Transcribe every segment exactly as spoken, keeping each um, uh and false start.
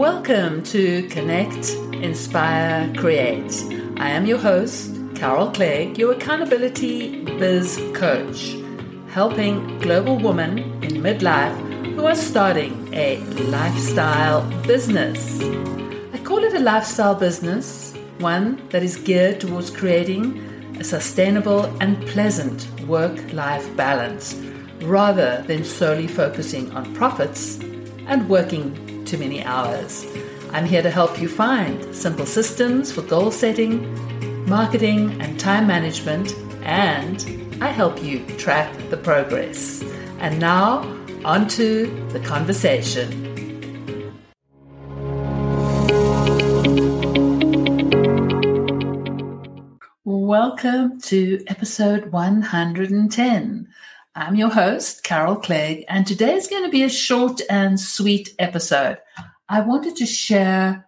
Welcome to Connect, Inspire, Create. I am your host, Carol Clegg, your accountability biz coach, helping global women in midlife who are starting a lifestyle business. I call it a lifestyle business, one that is geared towards creating a sustainable and pleasant work-life balance, rather than solely focusing on profits and working too many hours. I'm here to help you find simple systems for goal setting, marketing and time management, and I help you track the progress. And now, on to the conversation. Welcome to episode one hundred ten. I'm your host, Carol Clegg, and today is going to be a short and sweet episode. I wanted to share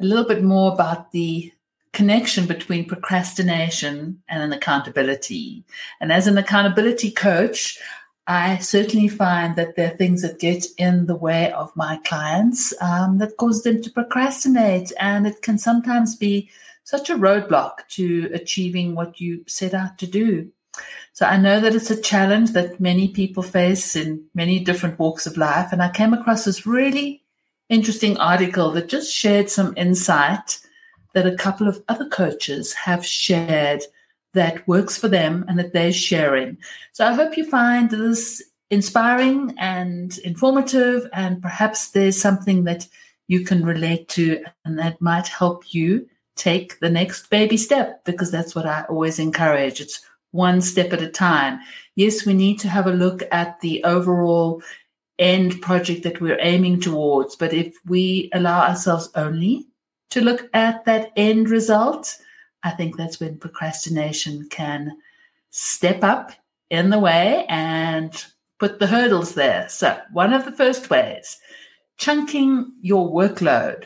a little bit more about the connection between procrastination and an accountability. And as an accountability coach, I certainly find that there are things that get in the way of my clients um, that cause them to procrastinate, and it can sometimes be such a roadblock to achieving what you set out to do. So I know that it's a challenge that many people face in many different walks of life. And I came across this really interesting article that just shared some insight that a couple of other coaches have shared that works for them and that they're sharing. So I hope you find this inspiring and informative, and perhaps there's something that you can relate to and that might help you take the next baby step, because that's what I always encourage. It's one step at a time. Yes, we need to have a look at the overall end project that we're aiming towards, but if we allow ourselves only to look at that end result, I think that's when procrastination can step up in the way and put the hurdles there. So one of the first ways, chunking your workload.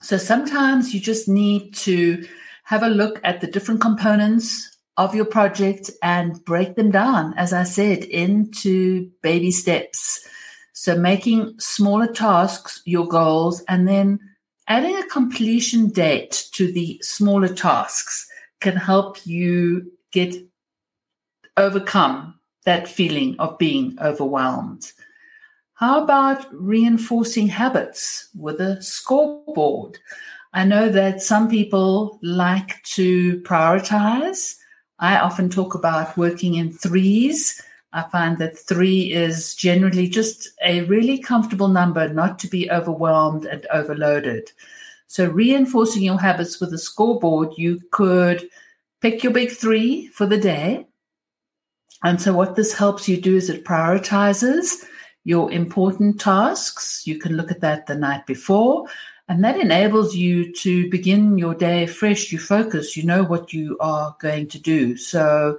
So sometimes you just need to have a look at the different components of your project and break them down, as I said, into baby steps. So making smaller tasks your goals, and then adding a completion date to the smaller tasks can help you get overcome that feeling of being overwhelmed. How about reinforcing habits with a scoreboard? I know that some people like to prioritize. I often talk about working in threes. I find that three is generally just a really comfortable number not to be overwhelmed and overloaded. So reinforcing your habits with a scoreboard, you could pick your big three for the day. And so what this helps you do is it prioritizes your important tasks. You can look at that the night before, and that enables you to begin your day fresh. You focus, you know what you are going to do. So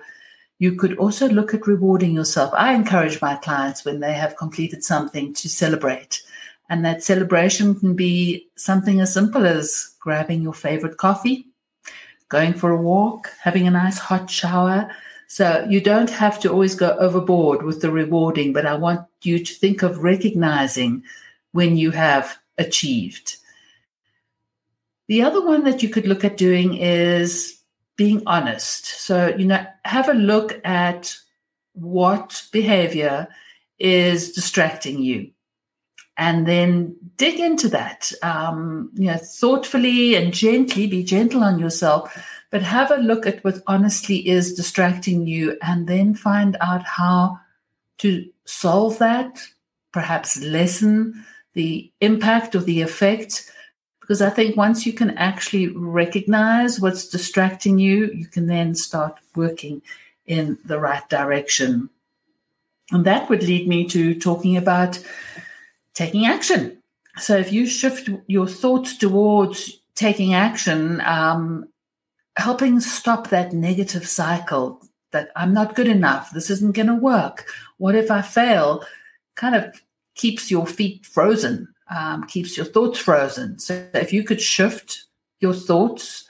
you could also look at rewarding yourself. I encourage my clients, when they have completed something, to celebrate. And that celebration can be something as simple as grabbing your favorite coffee, going for a walk, having a nice hot shower. So you don't have to always go overboard with the rewarding, but I want you to think of recognizing when you have achieved. The other one that you could look at doing is being honest. So, you know, have a look at what behavior is distracting you, and then dig into that, um, you know, thoughtfully and gently. Be gentle on yourself, but have a look at what honestly is distracting you, and then find out how to solve that, perhaps lessen the impact or the effect. Because I think once you can actually recognize what's distracting you, you can then start working in the right direction. And that would lead me to talking about taking action. So if you shift your thoughts towards taking action, um, helping stop that negative cycle, that I'm not good enough, this isn't going to work, what if I fail, kind of keeps your feet frozen, um, keeps your thoughts frozen. So if you could shift your thoughts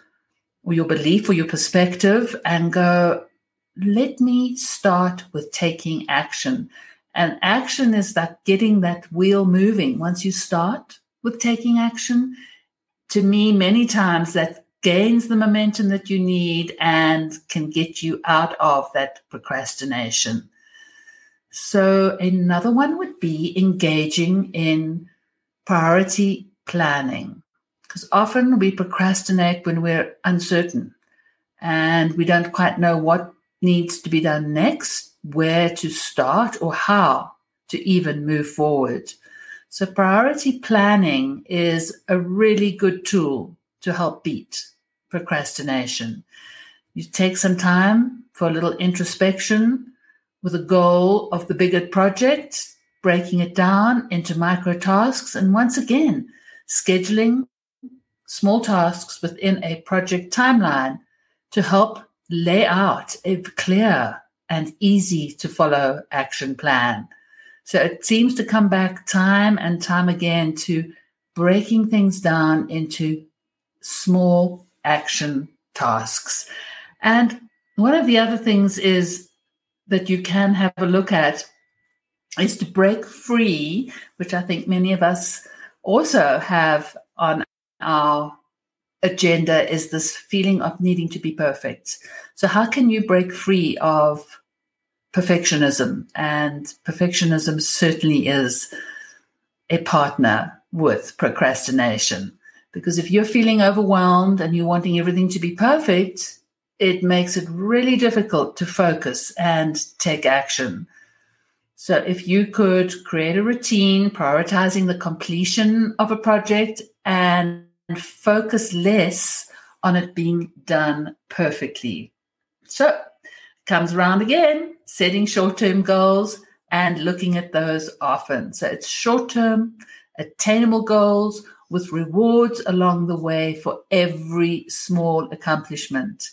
or your belief or your perspective and go, let me start with taking action. And action is that getting that wheel moving. Once you start, with taking action, to me, many times that gains the momentum that you need and can get you out of that procrastination. So another one would be engaging in priority planning, because often we procrastinate when we're uncertain and we don't quite know what needs to be done next, where to start, or how to even move forward. So priority planning is a really good tool to help beat procrastination. You take some time for a little introspection with a goal of the bigger project, breaking it down into micro tasks, and once again, scheduling small tasks within a project timeline to help lay out a clear and easy to follow action plan. So it seems to come back time and time again to breaking things down into small action tasks. And one of the other things is that you can have a look at is to break free, which I think many of us also have on our agenda, is this feeling of needing to be perfect. So how can you break free of perfectionism? And perfectionism certainly is a partner with procrastination, because if you're feeling overwhelmed and you're wanting everything to be perfect, it makes it really difficult to focus and take action. So if you could create a routine prioritizing the completion of a project and focus less on it being done perfectly. So comes around again, setting short-term goals and looking at those often. So it's short-term, attainable goals with rewards along the way for every small accomplishment.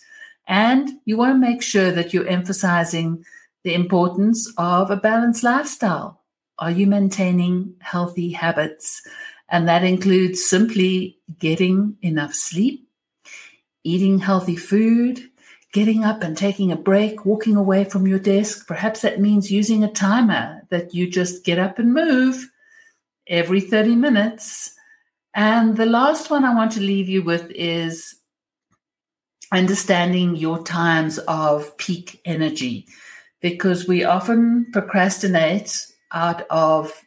And you want to make sure that you're emphasizing the importance of a balanced lifestyle. Are you maintaining healthy habits? And that includes simply getting enough sleep, eating healthy food, getting up and taking a break, walking away from your desk. Perhaps that means using a timer that you just get up and move every thirty minutes. And the last one I want to leave you with is understanding your times of peak energy, because we often procrastinate out of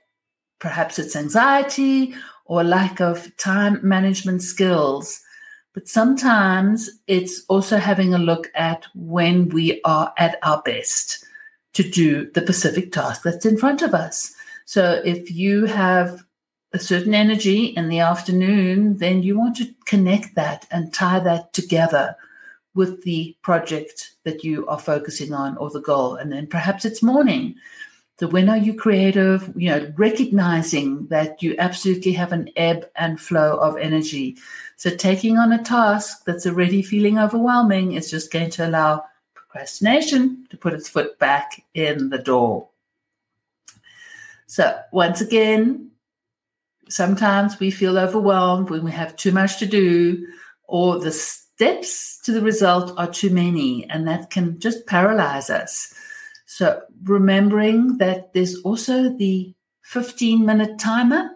perhaps it's anxiety or lack of time management skills. But sometimes it's also having a look at when we are at our best to do the specific task that's in front of us. So if you have a certain energy in the afternoon, then you want to connect that and tie that together with the project that you are focusing on or the goal. And then perhaps it's morning. So when are you creative? You know, recognizing that you absolutely have an ebb and flow of energy. So taking on a task that's already feeling overwhelming is just going to allow procrastination to put its foot back in the door. So once again, sometimes we feel overwhelmed when we have too much to do, or the steps to the result are too many, and that can just paralyze us. So remembering that there's also the fifteen-minute timer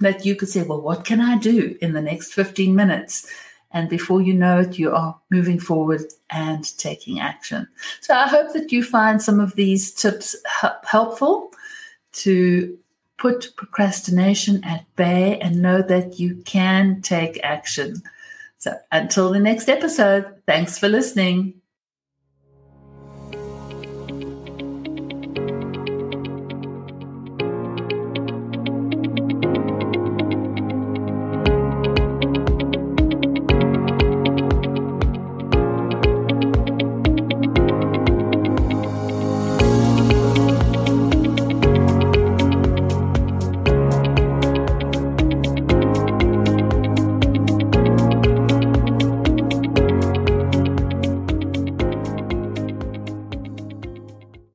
that you could say, well, what can I do in the next fifteen minutes? And before you know it, you are moving forward and taking action. So I hope that you find some of these tips helpful to put procrastination at bay and know that you can take action. So until the next episode, thanks for listening.